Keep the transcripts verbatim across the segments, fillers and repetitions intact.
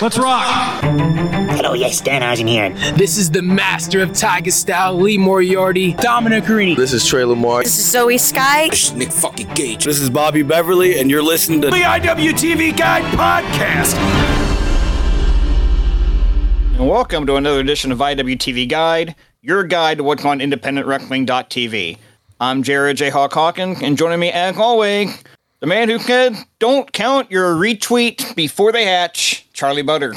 Let's rock! Hello, yes, Danhausen here. This is the master of Tiger Style, Lee Moriarty, Dominic Green. This is Trey Lamar. This is Zoe Sky. This is Nick Fucking Gage. This is Bobby Beverly, and you're listening to the I W T V Guide Podcast. And welcome to another edition of I W T V Guide, your guide to what's on independent wrestling dot t v. I'm Jared J Hawk Hawkins, and joining me as always, the man who said, don't count your retweet before they hatch, Charlie Butter.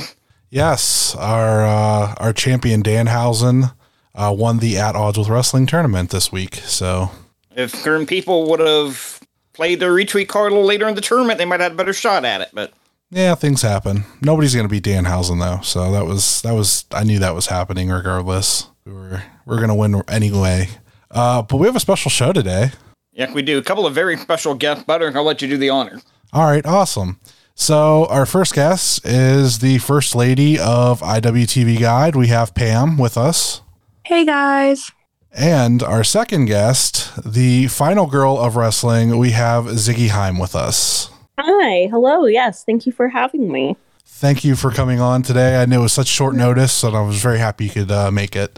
Yes, our uh, our champion Danhausen uh, won the At Odds with Wrestling tournament this week. So, if certain people would have played their retweet card a little later in the tournament, they might have had a better shot at it. But yeah, things happen. Nobody's going to beat Danhausen though, so that was that was I knew that was happening regardless. We were we we're going to win anyway. Uh, but we have a special show today. Yeah, we do. A couple of very special guests, Butter. I'll let you do the honor. All right, awesome. So our first guest is the first lady of I W T V Guide. We have Pam with us. Hey, guys. And our second guest, the final girl of wrestling, we have Ziggy Haim with us. Hi. Hello. Yes. Thank you for having me. Thank you for coming on today. I know it was such short notice, and I was very happy you could uh, make it.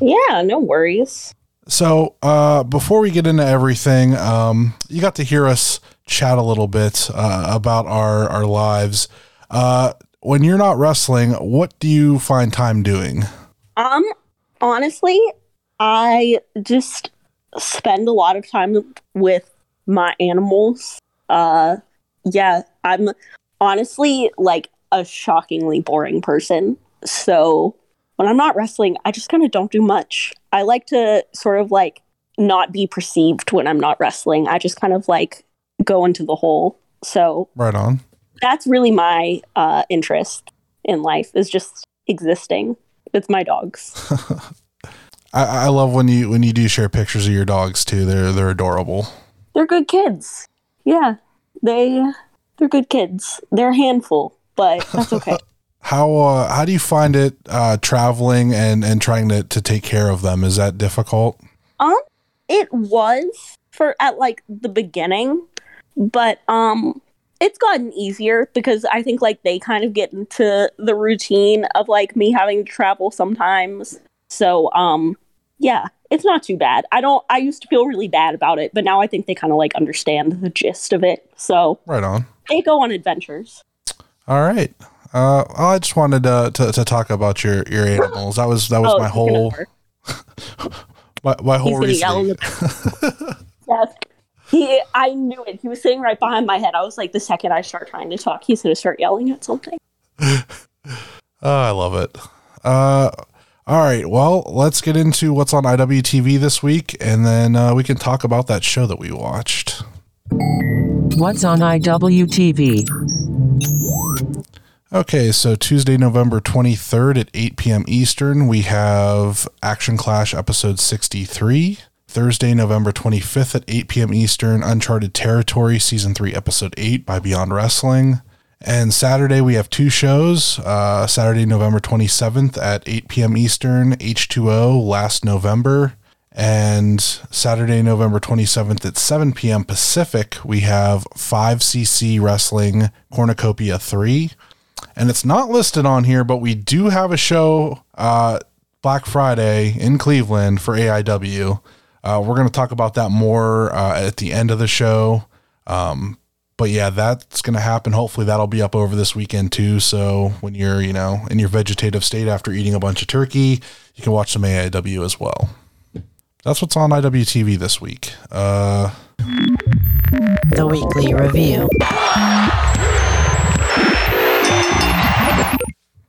Yeah, no worries. So uh, before we get into everything, um, you got to hear us chat a little bit uh, about our, our lives. Uh, when you're not wrestling, what do you find time doing? Um, honestly, I just spend a lot of time with my animals. Uh, yeah, I'm honestly like a shockingly boring person. So when I'm not wrestling, I just kind of don't do much. I like to sort of like not be perceived when I'm not wrestling. I just kind of like go into the hole. So right on. That's really my uh, interest in life, is just existing. It's my dogs. I, I love when you when you do share pictures of your dogs too. They're they're adorable. They're good kids. Yeah, they they're good kids. They're a handful, but that's okay. How uh, how do you find it uh, traveling and, and trying to, to take care of them? Is that difficult? Um, it was for at like the beginning, but um, it's gotten easier because I think like they kind of get into the routine of like me having to travel sometimes. So um, yeah, it's not too bad. I don't. I used to feel really bad about it, but now I think they kind of like understand the gist of it. So right on. They go on adventures. All right. Uh, I just wanted to, to to talk about your your animals. That was that was oh, my whole my, my whole reason. Yes. He, I knew it. He was sitting right behind my head. I was like, the second I start trying to talk, he's going to start yelling at something. Oh, I love it. Uh, all right. Well, let's get into what's on I W T V this week, and then uh, we can talk about that show that we watched. What's on I W T V? Okay, so Tuesday, November twenty-third at eight p.m. Eastern, we have Action Clash episode sixty-three. Thursday, November twenty-fifth at eight p.m. Eastern, Uncharted Territory season three episode eight by Beyond Wrestling. And Saturday, we have two shows. Uh, Saturday, November twenty-seventh at eight p.m. Eastern, H two O Last November. And Saturday, November twenty-seventh at seven p.m. Pacific, we have five C C Wrestling Cornucopia three. And it's not listed on here, but we do have a show uh, Black Friday in Cleveland for A I W. Uh, we're going to talk about that more uh, at the end of the show. Um, but yeah, that's going to happen. Hopefully that'll be up over this weekend too. So when you're, you know, in your vegetative state after eating a bunch of turkey, you can watch some A I W as well. That's what's on I W T V this week. Uh, the Weekly Review.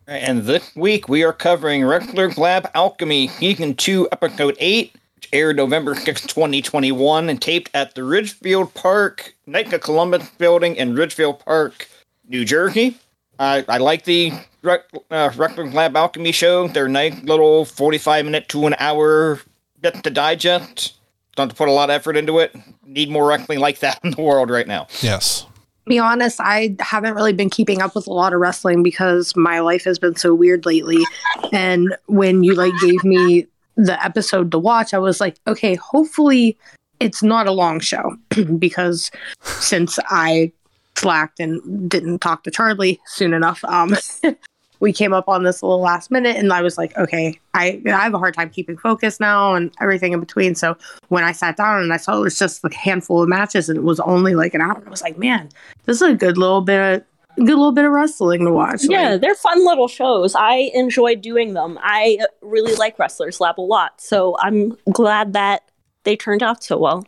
And this week we are covering Wrestler's Lab Alchemy Season two, Episode eight, which aired November sixth, twenty twenty-one, and taped at the Ridgefield Park, Knights of Columbus building in Ridgefield Park, New Jersey. Uh, I like the uh, Wrestler's Lab Alchemy show. They're nice little forty-five minute to an hour bit to digest. Don't have to put a lot of effort into it. Need more wrestling like that in the world right now. Yes. Be honest, I haven't really been keeping up with a lot of wrestling because my life has been so weird lately. And when you like gave me the episode to watch, I was like, okay, hopefully it's not a long show because since I slacked and didn't talk to Charlie soon enough. Um, we came up on this a little last minute, and I was like, okay, I I have a hard time keeping focus now and everything in between. So when I sat down and I saw it was just like a handful of matches, and it was only like an hour, I was like, man, this is a good little bit of, good little bit of wrestling to watch. Yeah, like, they're fun little shows. I enjoy doing them. I really like Wrestler's Lab a lot, so I'm glad that they turned out so well.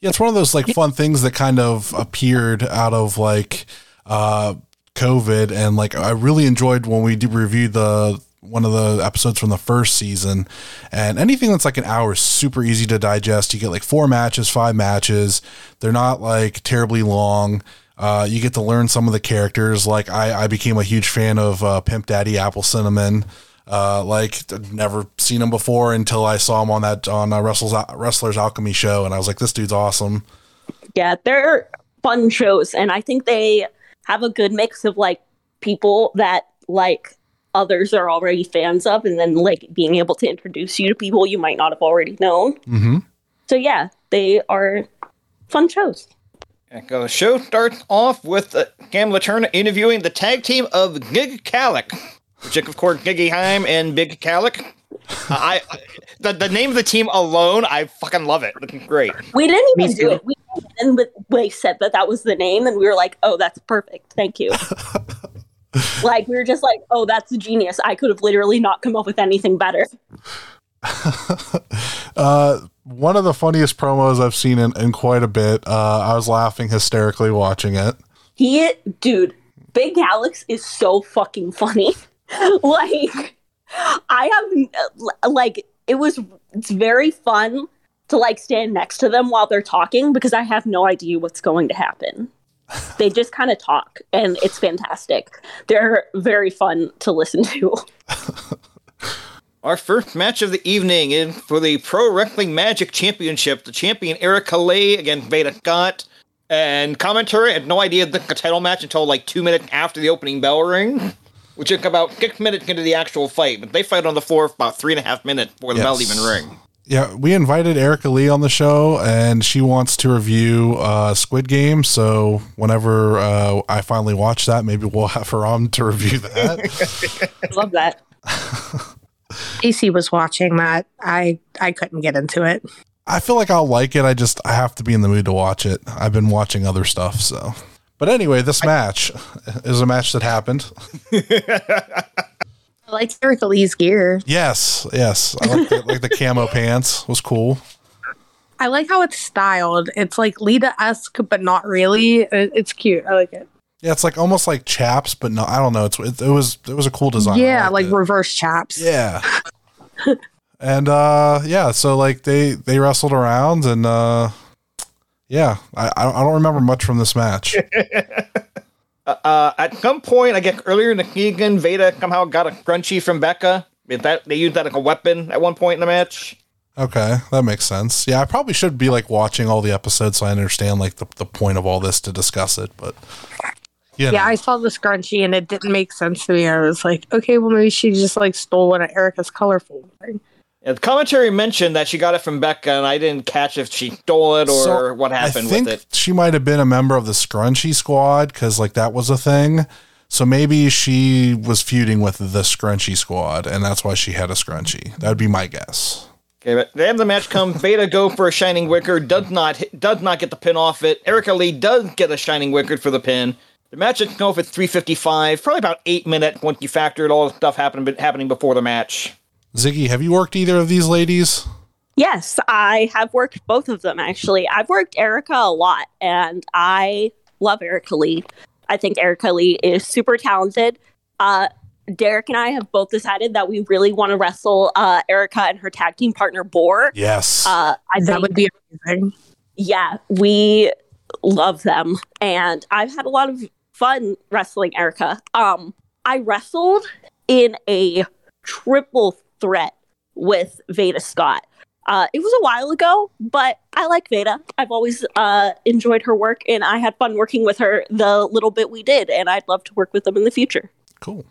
Yeah, it's one of those like fun things that kind of appeared out of like uh, COVID, and like I really enjoyed when we did review the one of the episodes from the first season, and anything that's like an hour is super easy to digest. You get like four matches, five matches. They're not like terribly long. Uh, you get to learn some of the characters. Like I, I became a huge fan of uh, Pimp Daddy Apple Cinnamon. Uh, like I'd never seen him before until I saw him on that, on uh, Wrestler's, Wrestler's Alchemy show. And I was like, this dude's awesome. Yeah. They're fun shows. And I think they have a good mix of like people that like others are already fans of, and then like being able to introduce you to people you might not have already known. Mm-hmm. So yeah, they are fun shows. The show starts off with uh, Cam LaTurna interviewing the tag team of Big Kalix. Which, of course, Ziggy Haim and Big Kalix. Uh, I the, the name of the team alone, I fucking love it. Looking great. We didn't even do it. We and they said that that was the name, and we were like, "Oh, that's perfect. Thank you." Like we were just like, "Oh, that's genius." I could have literally not come up with anything better. uh, one of the funniest promos I've seen in, in quite a bit. Uh, I was laughing hysterically watching it. He, dude, Big Kalix is so fucking funny. Like, I have, like, it was, it's very fun to, like, stand next to them while they're talking because I have no idea what's going to happen. They just kind of talk, and it's fantastic. They're very fun to listen to. Our first match of the evening is for the Pro Wrestling Magic Championship. The champion, Erica Lee, against Veda Scott. And commentary had no idea the title match until, like, two minutes after the opening bell ring. Which is about six minutes into the actual fight, but they fight on the floor for about three and a half minutes before the yes. bell even ring. Yeah, we invited Erica Lee on the show, and she wants to review uh, Squid Game, so whenever uh, I finally watch that, maybe we'll have her on to review that. Love that. A C was watching that. I, I couldn't get into it. I feel like I'll like it. I just I have to be in the mood to watch it. I've been watching other stuff, so... But anyway, this match is a match that happened. I like Erica Lee's gear. Yes, yes. I like the, like the camo pants. It was cool. I like how it's styled. It's like Lita-esque, but not really. It's cute. I like it. Yeah, it's like almost like chaps, but no, I don't know. It's it, it was it was a cool design. Yeah, like it. Reverse chaps. Yeah. And uh, yeah, so like they they wrestled around and. Uh, Yeah, I I don't remember much from this match. uh, at some point, I guess earlier in the season, Veda somehow got a scrunchie from Becca. Is that they used that like a weapon at one point in the match? Okay, that makes sense. Yeah, I probably should be like watching all the episodes so I understand like the, the point of all this to discuss it. But yeah, yeah, I saw the scrunchie and it didn't make sense to me. I was like, okay, well maybe she just like stole one of Erica's colorful thing. The commentary mentioned that she got it from Becca, and I didn't catch if she stole it or so what happened I think with it. She might have been a member of the Scrunchie Squad because, like, that was a thing. So maybe she was feuding with the Scrunchie Squad, and that's why she had a scrunchie. That would be my guess. Okay, but then the match comes. Veda go for a Shining Wicker, does not hit, does not get the pin off it. Erica Lee does get a Shining Wicker for the pin. The match is going for three fifty-five, probably about eight minutes once you factored all the stuff happening happening before the match. Ziggy, have you worked either of these ladies? Yes, I have worked both of them, actually. I've worked Erica a lot, and I love Erica Lee. I think Erica Lee is super talented. Uh, Derek and I have both decided that we really want to wrestle uh, Erica and her tag team partner, Boar. Yes. Uh, I that think, would be amazing. Yeah, we love them, and I've had a lot of fun wrestling Erica. Um, I wrestled in a triple threat with Veda Scott. Uh, it was a while ago, but I like Veda. I've always uh, enjoyed her work, and I had fun working with her the little bit we did, and I'd love to work with them in the future. Cool.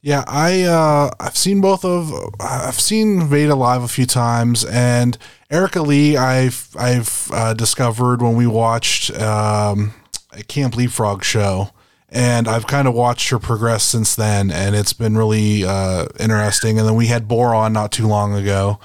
Yeah, I uh, I've seen both of I've seen Veda live a few times, and Erica Lee I've I've uh, discovered when we watched um, Camp Leapfrog show, and I've kind of watched her progress since then, and it's been really uh, interesting. And then we had Boar on not too long ago,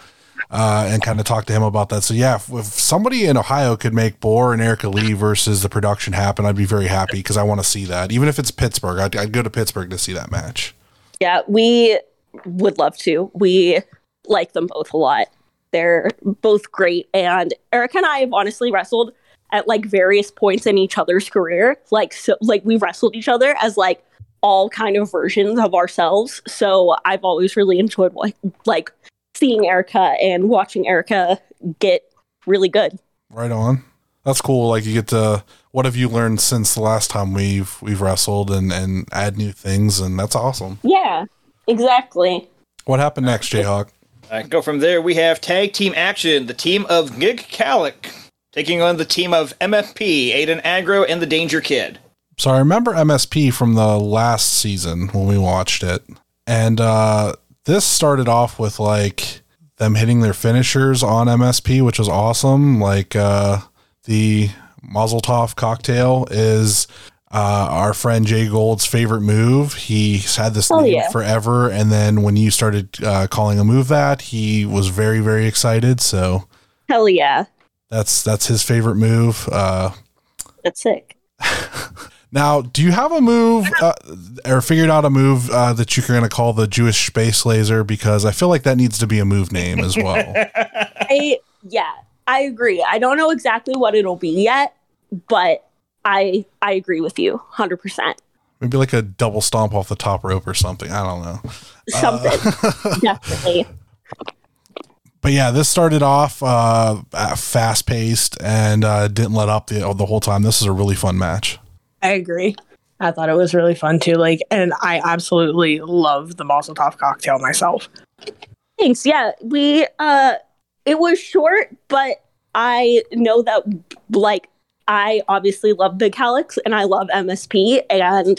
uh, and kind of talked to him about that. So yeah, if, if somebody in Ohio could make Boar and Erica Lee versus the production happen, I'd be very happy because I want to see that. Even if it's Pittsburgh, I'd, I'd go to Pittsburgh to see that match. Yeah, we would love to. We like them both a lot. They're both great. And Erica and I have honestly wrestled at like various points in each other's career. Like, so like we wrestled each other as like all kind of versions of ourselves. So I've always really enjoyed like, like seeing Erica and watching Erica get really good. Right on. That's cool. Like you get to, what have you learned since the last time we've, we've wrestled and, and add new things. And that's awesome. Yeah, exactly. What happened next, Jayhawk? Uh, go from there. We have tag team action. The team of Big Kalix taking on the team of M F P, Aiden Agro, and the Danger Kid. So I remember M S P from the last season when we watched it. And uh, this started off with like them hitting their finishers on M S P, which was awesome. Like uh, the Mazel Tov cocktail is uh, our friend Jay Gold's favorite move. He's had this oh, name yeah. forever. And then when you started uh, calling a move that, he was very, very excited. So hell yeah. That's that's his favorite move. Uh, that's sick. Now, do you have a move uh, or figured out a move uh, that you're going to call the Jewish space laser? Because I feel like that needs to be a move name as well. I, yeah, I agree. I don't know exactly what it'll be yet, but I I agree with you one hundred percent. Maybe like a double stomp off the top rope or something. I don't know. Something. Uh, Definitely. But yeah, this started off uh, fast paced and uh, didn't let up the the whole time. This is a really fun match. I agree. I thought it was really fun too. Like, and I absolutely love the Mazel Tov cocktail myself. Thanks. Yeah, we. Uh, it was short, but I know that like I obviously love Big Kalix and I love M S P, and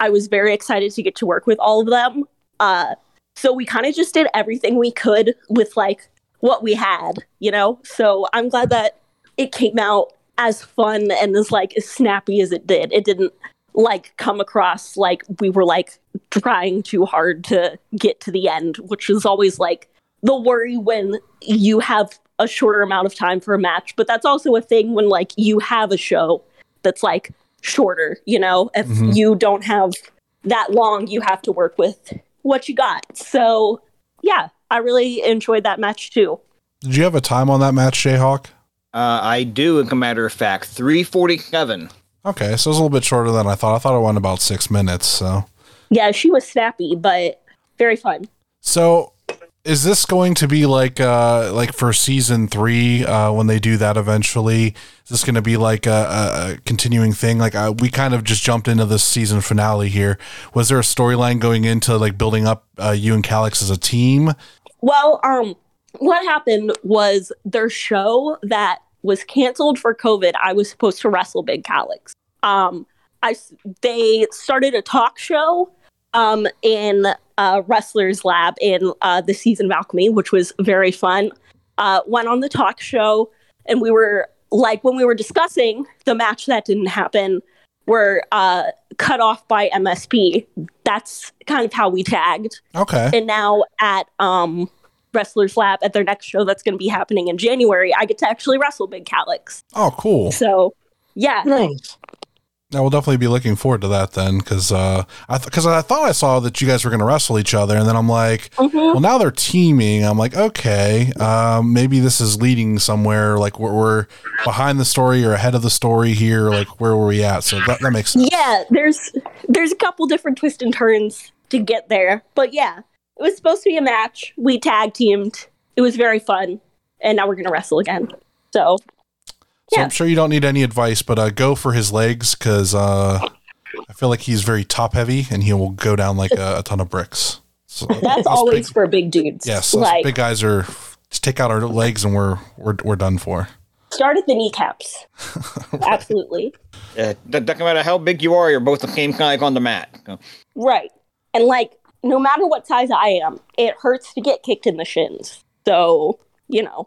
I was very excited to get to work with all of them. Uh, so we kind of just did everything we could with like what we had, you know? So I'm glad that it came out as fun and as like as snappy as it did. It didn't like come across like we were like trying too hard to get to the end, which is always like the worry when you have a shorter amount of time for a match. But that's also a thing when like you have a show that's like shorter, you know, if mm-hmm. you don't have that long, you have to work with what you got. So yeah, I really enjoyed that match too. Did you have a time on that match, Jayhawk? Uh, I do, as a matter of fact, three forty-seven. Okay, so it was a little bit shorter than I thought. I thought it went about six minutes, so. Yeah, she was snappy, but very fun. So is this going to be like uh, like for season three, uh, when they do that eventually? Is this going to be like a, a continuing thing? Like I, we kind of just jumped into this season finale here. Was there a storyline going into like building up uh, you and Kalix as a team? Well, um, what happened was their show that was canceled for COVID, I was supposed to wrestle Big Kalix. Um, I, they started a talk show um, in uh, Wrestler's Lab in uh, the season of Alchemy, which was very fun. Uh, went on the talk show, and we were, like, when we were discussing the match that didn't happen, were uh, cut off by M S P. That's kind of how we tagged. Okay. And now at um, Wrestler's Lab, at their next show that's going to be happening in January, I get to actually wrestle Big Kalix. Oh, cool. So, yeah. Nice. Now we'll definitely be looking forward to that then, because uh, I because th- I thought I saw that you guys were going to wrestle each other, and then I'm like, mm-hmm. well, now they're teaming. I'm like, okay, um, maybe this is leading somewhere. Like we're, we're behind the story or ahead of the story here. Like where were we at? So that, that makes sense. Yeah, there's there's a couple different twists and turns to get there, but yeah, it was supposed to be a match. We tag teamed. It was very fun, and now we're going to wrestle again. So. So yeah. I'm sure you don't need any advice, but uh, go for his legs because uh, I feel like he's very top heavy and he will go down like a, a ton of bricks. So that's always big, for big dudes. Yes, like, big guys are just take out our legs and we're we're we're done for. Start at the kneecaps. Right. Absolutely. Yeah, that doesn't matter how big you are, you're both the same kind on the mat. So. Right, and like no matter what size I am, it hurts to get kicked in the shins. So you know.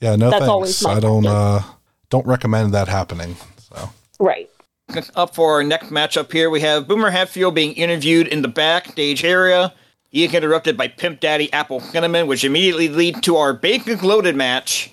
Yeah, no that's thanks. Always I don't. Uh, Don't recommend that happening. So right. up for our next matchup here. We have Boomer Hatfield being interviewed in the backstage area. He is interrupted by Pimp Daddy Apple Cinnamon, which immediately leads to our Bacon Loaded match.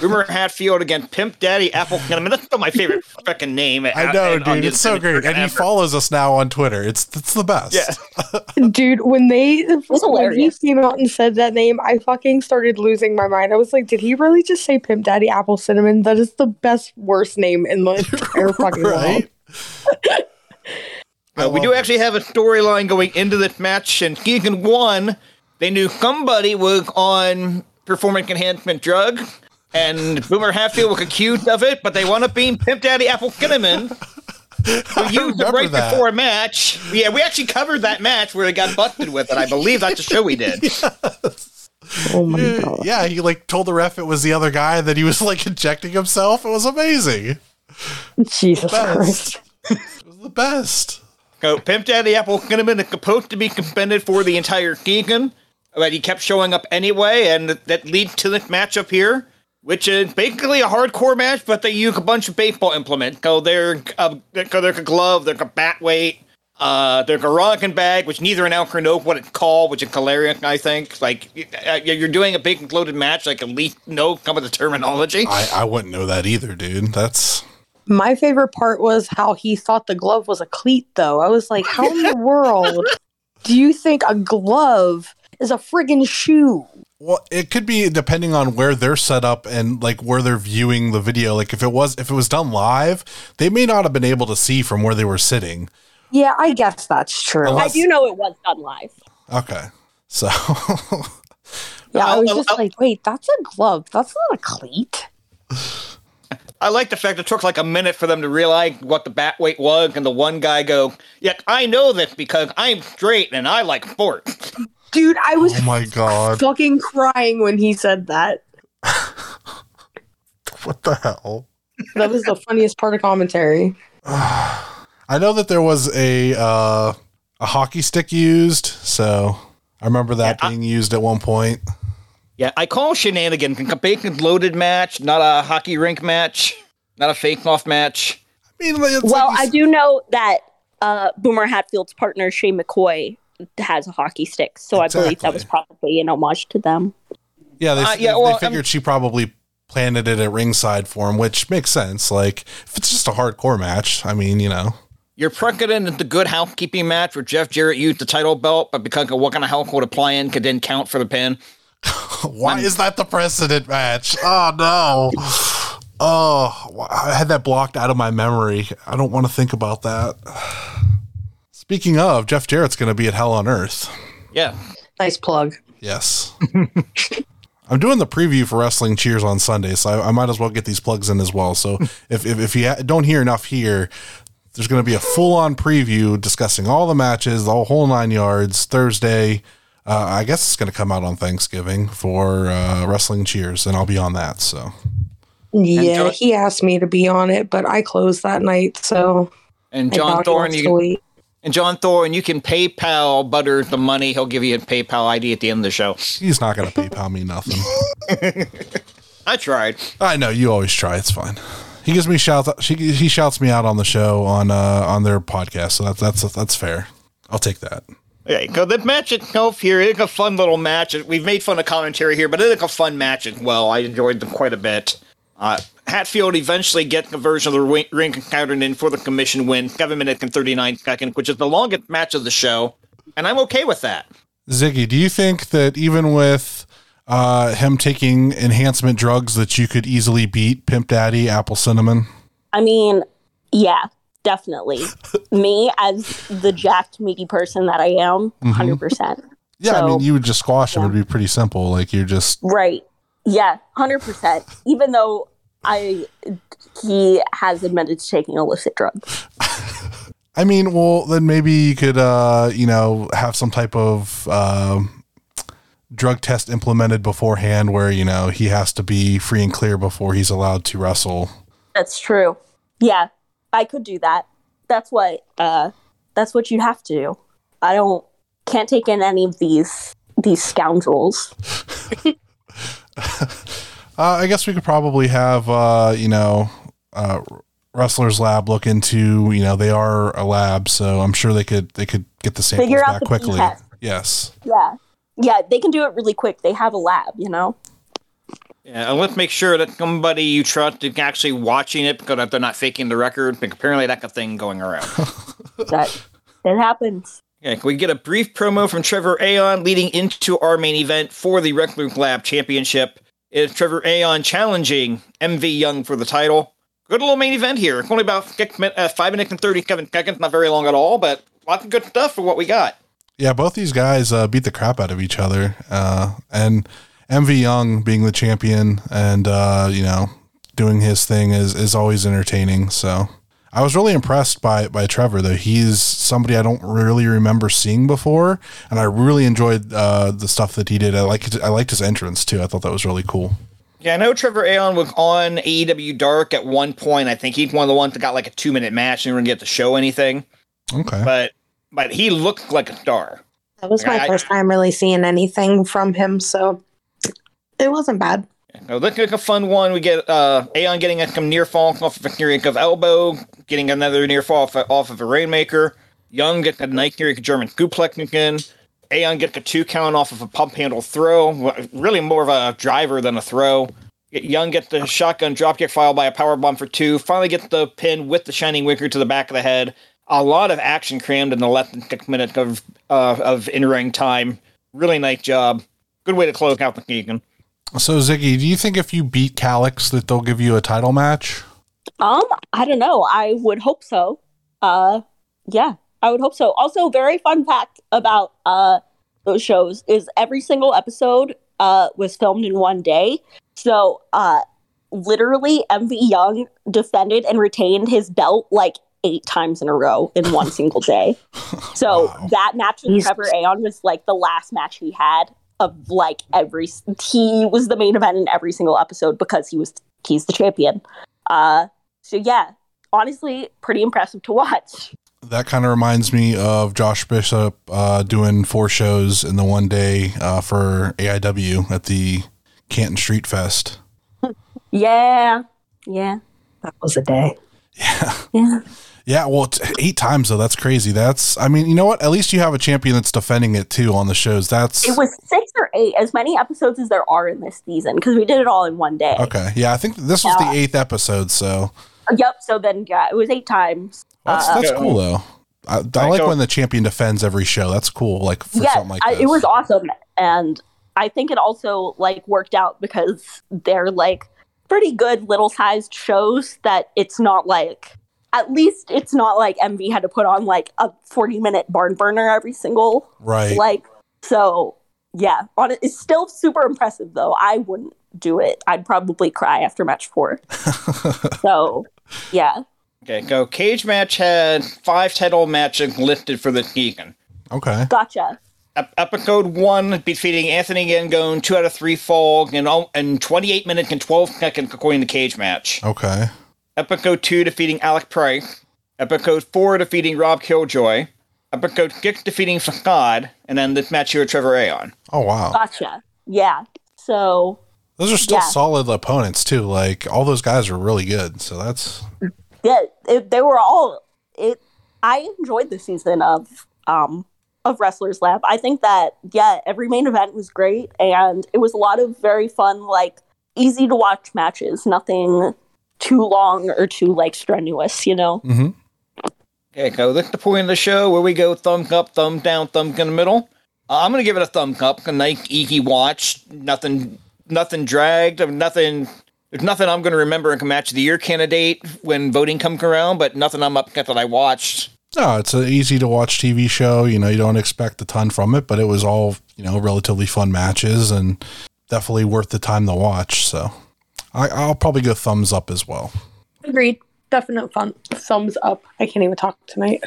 Boomer Hatfield against Pimp Daddy Apple Cinnamon. That's still my favorite freaking name. I know, dude. It's so great. And he follows us now on Twitter. It's it's the best. Yeah. Dude, when they when he came out and said that name, I fucking started losing my mind. I was like, did he really just say Pimp Daddy Apple Cinnamon? That is the best, worst name in the entire fucking right? world. Uh, we do it. actually have a storyline going into this match. In season one, they knew somebody was on performance enhancement drugs. And Boomer Hatfield was accused of it, but they want to beam Pimp Daddy Apple Cinnamon. We used it right that. before a match. Yeah, we actually covered that match where it got busted with it. I believe that's the show we did. Yes. Oh my yeah, god! Yeah, he like told the ref it was the other guy that he was like injecting himself. It was amazing. Jesus Christ! It was the best. So Pimp Daddy Apple Cinnamon is supposed to be suspended for the entire season, but he kept showing up anyway, and that leads to this matchup here. Which is basically a hardcore match, but they use a bunch of baseball implements. So there's a, there's a glove, there's a bat weight, uh, there's a rocking bag, which neither announcer knows what it's called, which is hilarious, I think. Like, you're doing a big loaded match, like at least know some of the terminology. I, I wouldn't know that either, dude. That's... My favorite part was how he thought the glove was a cleat, though. I was like, how in the world do you think a glove is a friggin' shoe? Well, it could be depending on where they're set up and like where they're viewing the video. Like if it was if it was done live, they may not have been able to see from where they were sitting. Yeah, I guess that's true. Unless, I do know it was done live. Okay, so yeah, I was just I'll, I'll, like, wait, that's a glove. That's not a cleat. I like the fact it took like a minute for them to realize what the bat weight was, and the one guy go, "Yeah, I know this because I'm straight and I like sports." Dude, I was oh my God. fucking crying when he said that. What the hell? That was the funniest part of commentary. I know that there was a uh, a hockey stick used, so I remember that yeah, being I, used at one point. Yeah, I call shenanigans a bacon loaded match, not a hockey rink match, not a fake off match. I mean, well, like I do know that uh, Boomer Hatfield's partner, Shea McCoy, has a hockey stick, so exactly. I believe that was probably an homage to them. Yeah, they, uh, yeah, well, they figured I'm, she probably planted it at ringside for him, which makes sense. Like, if it's just a hardcore match, I mean, you know. You're precedent at the Good Housekeeping match where Jeff Jarrett used the title belt, but because of what kind of household appliance could then count for the pin. Why when, is that the precedent match? Oh, no. Oh, I had that blocked out of my memory. I don't want to think about that. Speaking of, Jeff Jarrett's going to be at Hell on Earth. Yeah. Nice plug. Yes. I'm doing the preview for Wrestling Cheers on Sunday, so I, I might as well get these plugs in as well. So if, if, if you ha- don't hear enough here, there's going to be a full-on preview discussing all the matches, the whole nine yards, Thursday. Uh, I guess it's going to come out on Thanksgiving for uh, Wrestling Cheers, and I'll be on that. So. Yeah, John- he asked me to be on it, but I closed that night, so. And John Thorne, you And John Thorne, you can PayPal Butter the money. He'll give you a PayPal I D at the end of the show. He's not going to PayPal me nothing. I tried. I know. You always try. It's fine. He gives me shouts. She, he shouts me out on the show on uh, on their podcast. So that's that's that's fair. I'll take that. Okay. So the match itself here is a fun little match. We've made fun of commentary here, but it is a fun match as well. I enjoyed them quite a bit. Uh, Hatfield eventually gets the version of the ring counted in for the commission win, seven minutes and thirty-nine seconds, which is the longest match of the show, and I'm okay with that. Ziggy, do you think that even with uh, him taking enhancement drugs that you could easily beat Pimp Daddy Apple Cinnamon? I mean, yeah, definitely. Me, as the jacked, meaty person that I am, mm-hmm. one hundred percent. Yeah, so, I mean, you would just squash him. Yeah. It would be pretty simple. Like, you're just... Right. Yeah, one hundred percent. Even though I he has admitted to taking illicit drugs. I mean, well, then maybe you could, uh, you know, have some type of uh, drug test implemented beforehand where, you know, he has to be free and clear before he's allowed to wrestle. That's true. Yeah, I could do that. That's what uh, that's what you'd have to do. I don't can't take in any of these these scoundrels. uh, I guess we could probably have, uh, you know, uh, Wrestler's Lab look into, you know, they are a lab, so I'm sure they could they could get the samples Figure out back the quickly. Test. Yes. Yeah. Yeah, they can do it really quick. They have a lab, you know. Yeah, and let's make sure that somebody you trust is actually watching it, because they're not faking the record. Apparently that's a thing going around. that, that happens. Yeah, can we get a brief promo from Trevor Aeon leading into our main event for the Wrestler's Lab Championship? Is Trevor Aeon challenging M V Young for the title? Good little main event here. It's only about six minutes, uh, five minutes and thirty-seven seconds. Not very long at all, but lots of good stuff for what we got. Yeah, both these guys uh, beat the crap out of each other. Uh, and M V Young being the champion and, uh, you know, doing his thing is, is always entertaining, so... I was really impressed by by Trevor, though. He's somebody I don't really remember seeing before, and I really enjoyed uh, the stuff that he did. I liked, I liked his entrance, too. I thought that was really cool. Yeah, I know Trevor Aeon was on A E W Dark at one point. I think he's one of the ones that got like a two-minute match and didn't get to show anything. Okay. But but he looked like a star. That was like, my I, first time really seeing anything from him, so it wasn't bad. So this is a fun one. We get uh, Aeon getting a, some near fall off of a Kiriak of elbow, getting another near fall off, off of a Rainmaker. Young gets a nice Kiriak German suplex again. Aeon gets a two count off of a pump handle throw, really more of a driver than a throw. Young gets the shotgun dropkick followed by a powerbomb for two. Finally gets the pin with the shining wicker to the back of the head. A lot of action crammed in the less than six minutes of uh, of in ring time. Really nice job. Good way to close out the season. So, Ziggy, do you think if you beat Kalix that they'll give you a title match? Um, I don't know. I would hope so. Uh, yeah, I would hope so. Also, very fun fact about uh, those shows is every single episode uh, was filmed in one day. So, uh, literally, M V Young defended and retained his belt like eight times in a row in one single day. So, wow. That match with Trevor Aeon was like the last match he had. Of like every he was the main event in every single episode because he was he's the champion. Uh, so yeah, honestly, pretty impressive to watch. That kind of reminds me of Josh Bishop uh, doing four shows in the one day uh, for A I W at the Canton Street Fest. yeah, yeah, that was a day. Yeah, yeah. Yeah, well, it's eight times though. That's crazy. That's, I mean, you know what? At least you have a champion that's defending it too on the shows. That's it was six or eight, as many episodes as there are in this season because we did it all in one day. Okay, yeah, I think this was uh, the eighth episode. So yep. So then, yeah, it was eight times. That's, that's uh, cool though. I, I like when the champion defends every show. That's cool. Like for yeah, something like that, it was awesome, and I think it also like worked out because they're like pretty good little sized shows that it's not like. At least it's not like M V had to put on like a forty minute barn burner every single. Right. Like, so yeah, on it, it's still super impressive though. I wouldn't do it. I'd probably cry after match four. So yeah. Okay. Go. Cage match had five title matches listed for this season. Okay. Gotcha. Episode one defeating Anthony Gangone, two out of three fall and all in twenty-eight minutes and twelve seconds according to Cage match. Okay. Episode two defeating Alec Price. Episode four defeating Rob Killjoy. Episode six defeating Facade. And then this match here with Trevor Aeon. Oh, wow. Gotcha. Yeah. So. Those are still yeah. solid opponents, too. Like, all those guys are really good. So that's. Yeah. It, they were all. It. I enjoyed the season of um of Wrestler's Lab. I think that, yeah, every main event was great. And it was a lot of very fun, like, easy to watch matches. Nothing. Too long or too like strenuous, you know. Mm-hmm. Okay, go. That's the point of the show where we go thumb up, thumb down, thumb in the middle. Uh, I'm gonna give it a thumb up. A nice easy watch. Nothing, nothing dragged. Nothing. There's nothing I'm gonna remember in a match of the year candidate when voting comes around, but nothing I'm up that I watched. No, it's an easy to watch T V show. You know, you don't expect a ton from it, but it was all you know relatively fun matches and definitely worth the time to watch. So. I, I'll probably go thumbs up as well. Agreed. Definite fun. Thumbs up. I can't even talk tonight.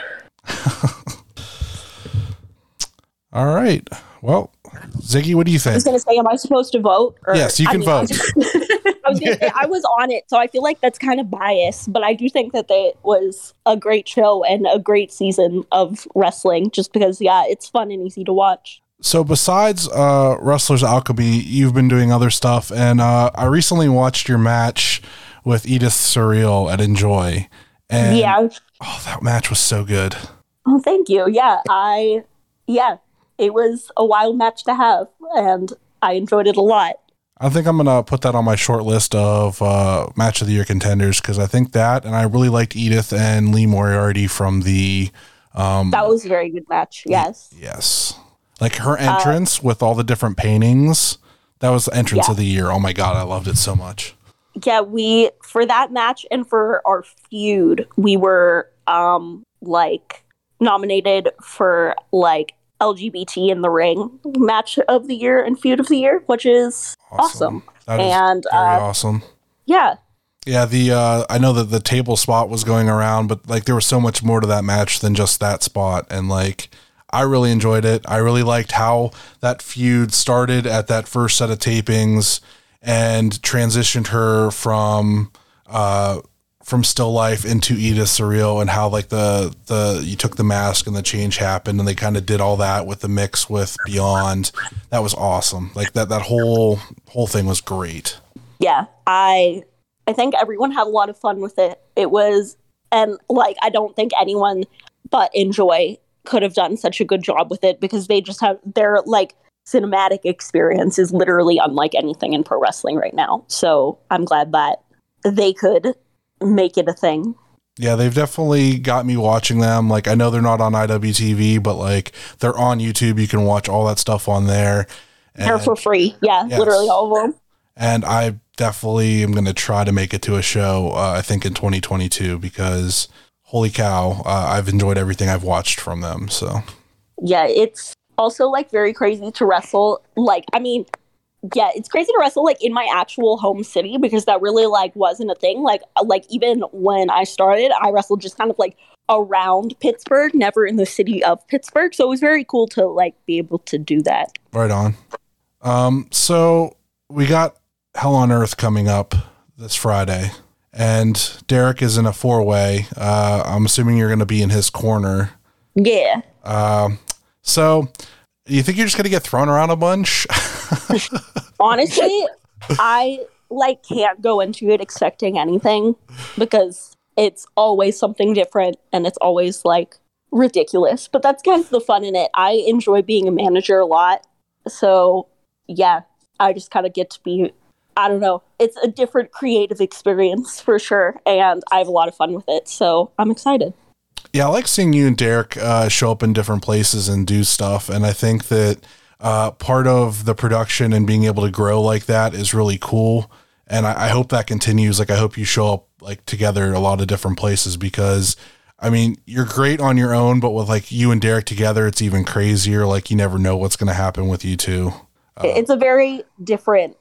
All right. Well, Ziggy, what do you think? I was going to say, am I supposed to vote? Or, yes, you can I mean, vote. I was, I was gonna say, I was on it, so I feel like that's kind of biased, but I do think that it was a great show and a great season of wrestling just because, yeah, it's fun and easy to watch. So besides uh, Wrestler's Alchemy, you've been doing other stuff, and uh, I recently watched your match with Edith Surreal at Enjoy. And yeah. Oh, that match was so good. Oh, thank you. Yeah, I, yeah, it was a wild match to have, and I enjoyed it a lot. I think I'm going to put that on my short list of uh, match of the year contenders, because I think that, and I really liked Edith and Lee Moriarty from the... Um, that was a very good match, yes. Yes. Like her entrance uh, with all the different paintings, that was the entrance yeah. of the year. Oh my God, I loved it so much. Yeah, we, for that match and for our feud, we were um, like nominated for like L G B T in the Ring match of the year and feud of the year, which is awesome. awesome. That is and very uh, awesome. Yeah. Yeah. The, uh, I know that the table spot was going around, but like there was so much more to that match than just that spot. And like, I really enjoyed it. I really liked how that feud started at that first set of tapings and transitioned her from, uh, from still life into Edith Surreal, and how like the, the, you took the mask and the change happened, and they kind of did all that with the mix with Beyond. That was awesome. Like that, that whole, whole thing was great. Yeah. I, I think everyone had a lot of fun with it. It was, and like, I don't think anyone but Enjoy could have done such a good job with it, because they just have their like cinematic experience is literally unlike anything in pro wrestling right now. So I'm glad that they could make it a thing. Yeah, they've definitely got me watching them. Like, I know they're not on I W T V, but like they're on YouTube. You can watch all that stuff on there. And they're for free. Yeah, yes. Literally all of them. And I definitely am going to try to make it to a show, uh, I think in twenty twenty-two, because holy cow, uh, I've enjoyed everything I've watched from them. So yeah, it's also like very crazy to wrestle. Like, I mean, yeah, it's crazy to wrestle like in my actual home city, because that really like wasn't a thing. Like, like even when I started, I wrestled just kind of like around Pittsburgh, never in the city of Pittsburgh. So it was very cool to like be able to do that. Right on. Um, so we got Hell on Earth coming up this Friday, and Derek is in a four way. Uh, I'm assuming you're going to be in his corner. Yeah. Um, so you think you're just going to get thrown around a bunch? Honestly, I like can't go into it expecting anything, because it's always something different and it's always like ridiculous, but that's kind of the fun in it. I enjoy being a manager a lot. So yeah, I just kind of get to be, I don't know. It's a different creative experience for sure. And I have a lot of fun with it. So I'm excited. Yeah. I like seeing you and Derek uh, show up in different places and do stuff. And I think that, Uh, part of the production and being able to grow like that is really cool. And I, I hope that continues. Like, I hope you show up like together a lot of different places, because I mean, you're great on your own, but with like you and Derek together, it's even crazier. Like, you never know what's going to happen with you two. Uh, it's a very different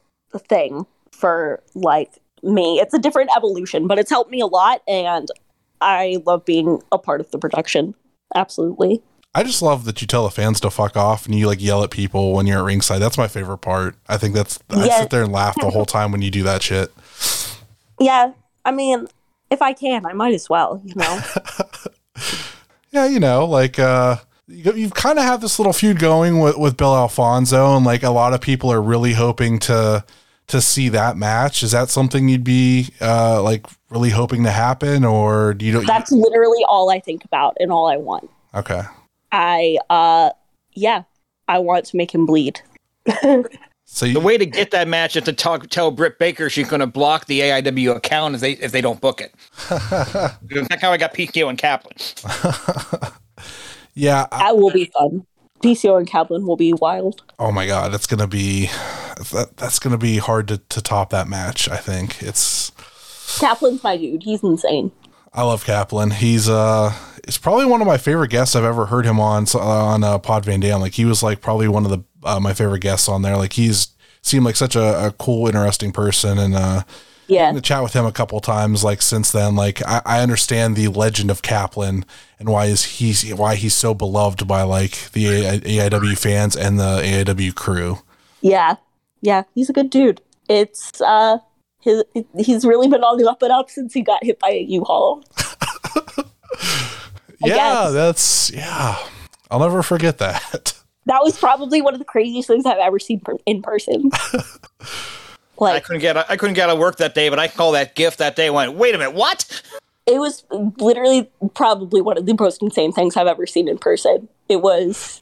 thing for like me. It's a different evolution, but it's helped me a lot. And I love being a part of the production. Absolutely. I just love that you tell the fans to fuck off and you like yell at people when you're at ringside. That's my favorite part. I think that's, I yeah. sit there and laugh the whole time when you do that shit. Yeah. I mean, if I can, I might as well, you know? Yeah. You know, like, uh, you, you've kind of had this little feud going with, with Bill Alfonso, and like a lot of people are really hoping to, to see that match. Is that something you'd be, uh, like really hoping to happen, or do you know? That's you, literally all I think about and all I want. Okay. I, uh, yeah, I want to make him bleed. So you, the way to get that match is to talk, tell Britt Baker she's going to block the A I W account if they if they don't book it. That's how I got P C O and Kaplan. Yeah, I, that will be fun. P C O and Kaplan will be wild. Oh my God, that's gonna be that, that's gonna be hard to, to top that match. I think it's Kaplan's my dude. He's insane. I love Kaplan. He's uh. It's probably one of my favorite guests I've ever heard him on, uh, on uh, Pod Van Dam. Like, he was like probably one of the, uh, my favorite guests on there. Like, he's seemed like such a, a cool, interesting person. And, uh, yeah, to chat with him a couple times, like since then, like I, I understand the legend of Kaplan and why is he, why he's so beloved by like the A I W fans and the A I W crew. Yeah. Yeah. He's a good dude. It's, uh, his, he's really been on the up and up since he got hit by a U-Haul. I yeah, guess. that's, yeah. I'll never forget that. That was probably one of the craziest things I've ever seen per- in person. Like, I couldn't get I couldn't get out of work that day, but I called that gift that day. And went, wait a minute, what? It was literally probably one of the most insane things I've ever seen in person. It was.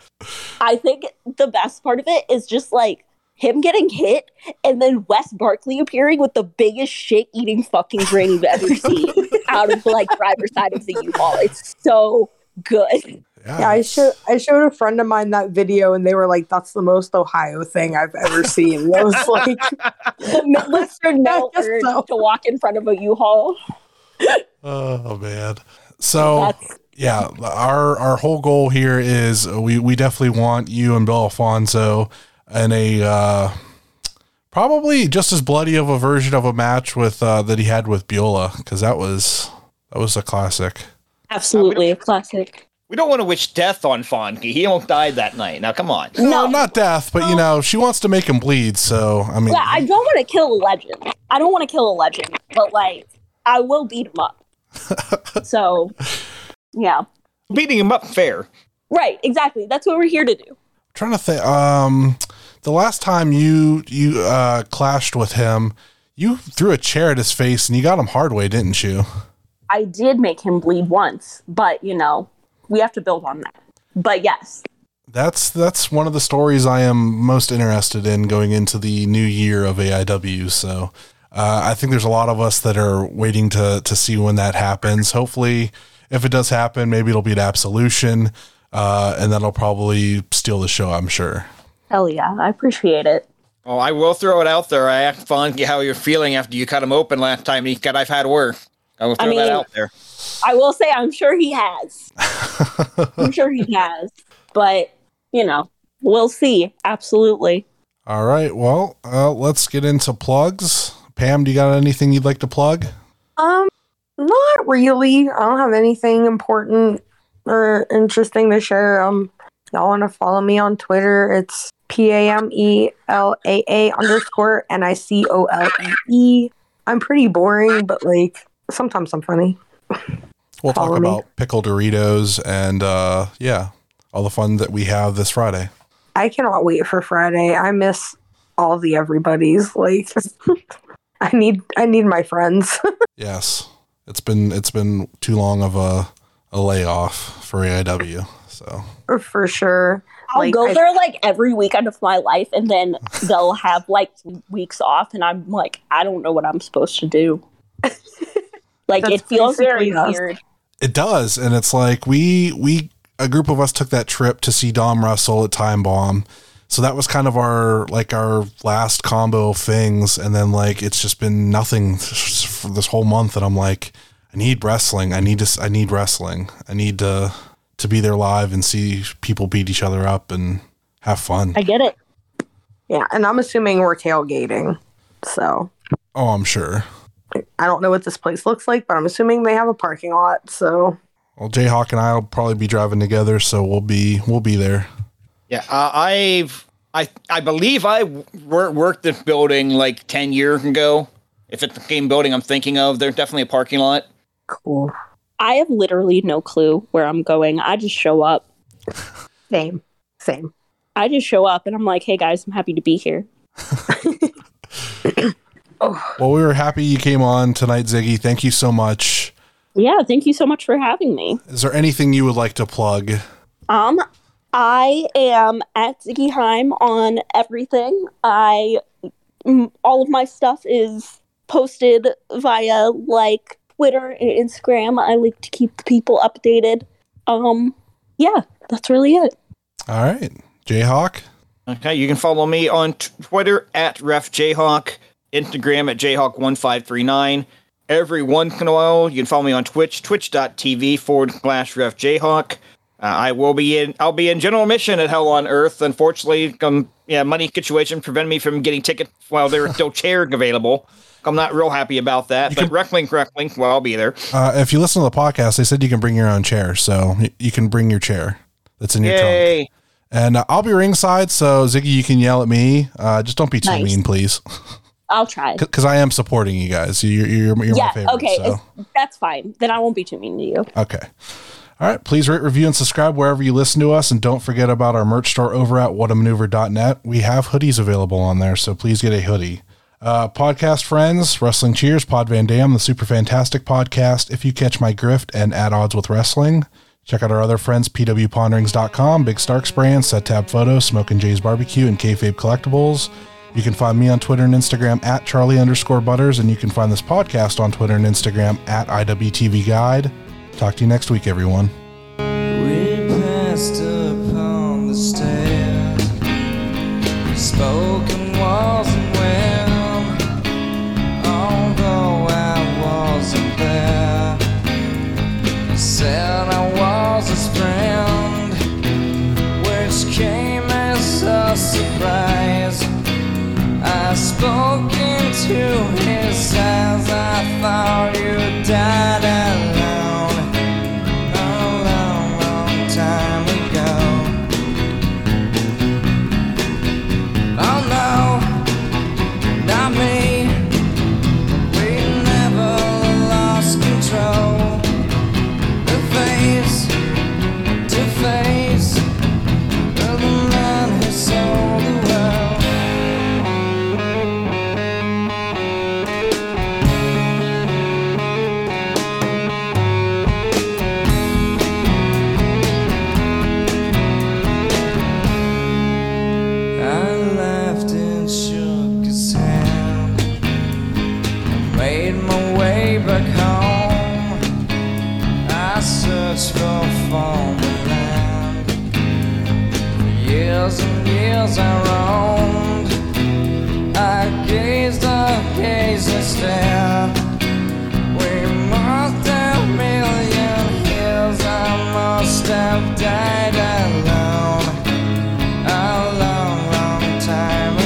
I think the best part of it is just like him getting hit, and then Wes Barkley appearing with the biggest shit-eating fucking grin you've ever seen out of like driver's side of the U-Haul. It's so good. Yeah, yeah I showed I showed a friend of mine that video, and they were like, "That's the most Ohio thing I've ever seen." I was like, "Mister No urge so. to walk in front of a U-Haul." Oh man! So That's- yeah, our our whole goal here is we we definitely want you and Bill Alfonso in a uh, probably just as bloody of a version of a match with uh, that he had with Beulah, because that was that was a classic. Absolutely a classic. We don't want to wish death on Fonky. He almost died that night. Now, come on. No, no, not death, but, you know, she wants to make him bleed, so, I mean. Yeah, I don't want to kill a legend. I don't want to kill a legend, but, like, I will beat him up. So, yeah. Beating him up fair. Right, exactly. That's what we're here to do. I'm trying to think. Um, the last time you, you uh, clashed with him, you threw a chair at his face, and you got him hard way, didn't you? I did make him bleed once, but, you know. We have to build on that. But yes. That's that's one of the stories I am most interested in going into the new year of A I W. So uh, I think there's a lot of us that are waiting to to see when that happens. Hopefully, if it does happen, maybe it'll be an absolution. Uh, and that'll probably steal the show, I'm sure. Hell yeah. I appreciate it. Oh, I will throw it out there. I asked Fonky how you're feeling after you cut him open last time. And he got, I've had worse. I will throw I mean, that out there. I will say I'm sure he has. I'm sure he has. But, you know, we'll see. Absolutely. All right. Well, uh, let's get into plugs. Pam, do you got anything you'd like to plug? Um, not really. I don't have anything important or interesting to share. Um, y'all want to follow me on Twitter? It's P A M E L A A underscore N I C O L E E. I'm pretty boring, but like... sometimes I'm funny. We'll Follow talk me. about pickle Doritos and uh, yeah, all the fun that we have this Friday. I cannot wait for Friday. I miss all the everybody's. Like, I need, I need my friends. Yes, it's been, it's been too long of a, a layoff for A I W. So for sure, I'll like, go I, there like every weekend of my life, and then they'll have like weeks off, and I'm like, I don't know what I'm supposed to do. Like That's it feels very weird. It does, and it's like we we a group of us took that trip to see Dom Russell at Time Bomb, so that was kind of our like our last combo of things, and then like it's just been nothing for this whole month, and I'm like, I need wrestling, I need to, I need wrestling, I need to to be there live and see people beat each other up and have fun. I get it. Yeah, and I'm assuming we're tailgating, so. Oh, I'm sure. I don't know what this place looks like, but I'm assuming they have a parking lot. So, well, J Hawk and I'll probably be driving together, so we'll be we'll be there. Yeah, uh, I've I I believe I wor- worked this building like ten years ago. If it's the same building I'm thinking of, there's definitely a parking lot. Cool. I have literally no clue where I'm going. I just show up. Same, same. I just show up and I'm like, hey guys, I'm happy to be here. Well, we were happy you came on tonight, Ziggy. Thank you so much. Yeah, thank you so much for having me. Is there anything you would like to plug? Um, I am at Ziggy Haim on everything. I all of my stuff is posted via like Twitter and Instagram. I like to keep the people updated. Um, yeah, that's really it. All right, J Hawk. Okay, you can follow me on Twitter at RefJHawk. Instagram at J Hawk one five three nine. Every once in a while, you can follow me on Twitch, twitch.tv forward slash ref Jhawk. Uh, I will be in, I'll be in general admission at Hell on Earth. Unfortunately, um, yeah, money situation prevented me from getting tickets while there were still chairs available. I'm not real happy about that, you but can, wrestling, wrestling, well, I'll be there. Uh, if you listen to the podcast, they said you can bring your own chair. So you can bring your chair that's in your Yay. trunk. And uh, I'll be ringside. So Ziggy, you can yell at me. Uh, just don't be too nice. mean, please. I'll try. Because I am supporting you guys. You're, you're, you're yeah, my favorite. Okay, so. That's fine. Then I won't be too mean to you. Okay. All right. Please rate, review, and subscribe wherever you listen to us. And don't forget about our merch store over at what a maneuver dot net. We have hoodies available on there, so please get a hoodie. Uh, podcast friends, Wrestling Cheers, Pod Van Dam, the Super Fantastic Podcast, If You Catch My Grift, and At Odds with Wrestling. Check out our other friends, P W Ponderings dot com, Big Stark's Brand, Set Tab Photos, Smoke and Jay's Barbecue, and Kayfabe Collectibles. You can find me on Twitter and Instagram at Charlie underscore Butters, and you can find this podcast on Twitter and Instagram at I W T V Guide. Talk to you next week, everyone. We passed upon the stair, spoken walls and well, although I wasn't there, said I was his friend, which came as a surprise. I spoke into his eyes, I thought you died alone, a long, long time ago. Oh no, not me, we never lost control. The face to face of the man who sold the world. For farmland, for years and years I roamed. I gazed, I gazed, I stared. We must have a million years. I must have died alone, a long, long time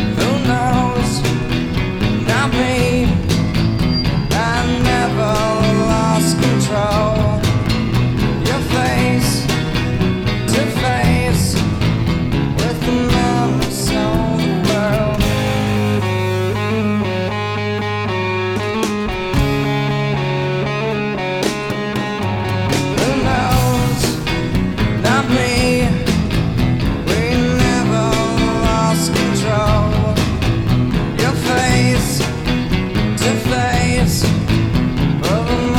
ago. Who knows? Not me. Control your face to face with the man who sold the world. Who knows? Not me. We never lost control. Your face to face. All the world.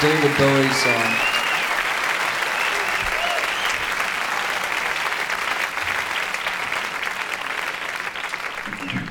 David Bowie's song.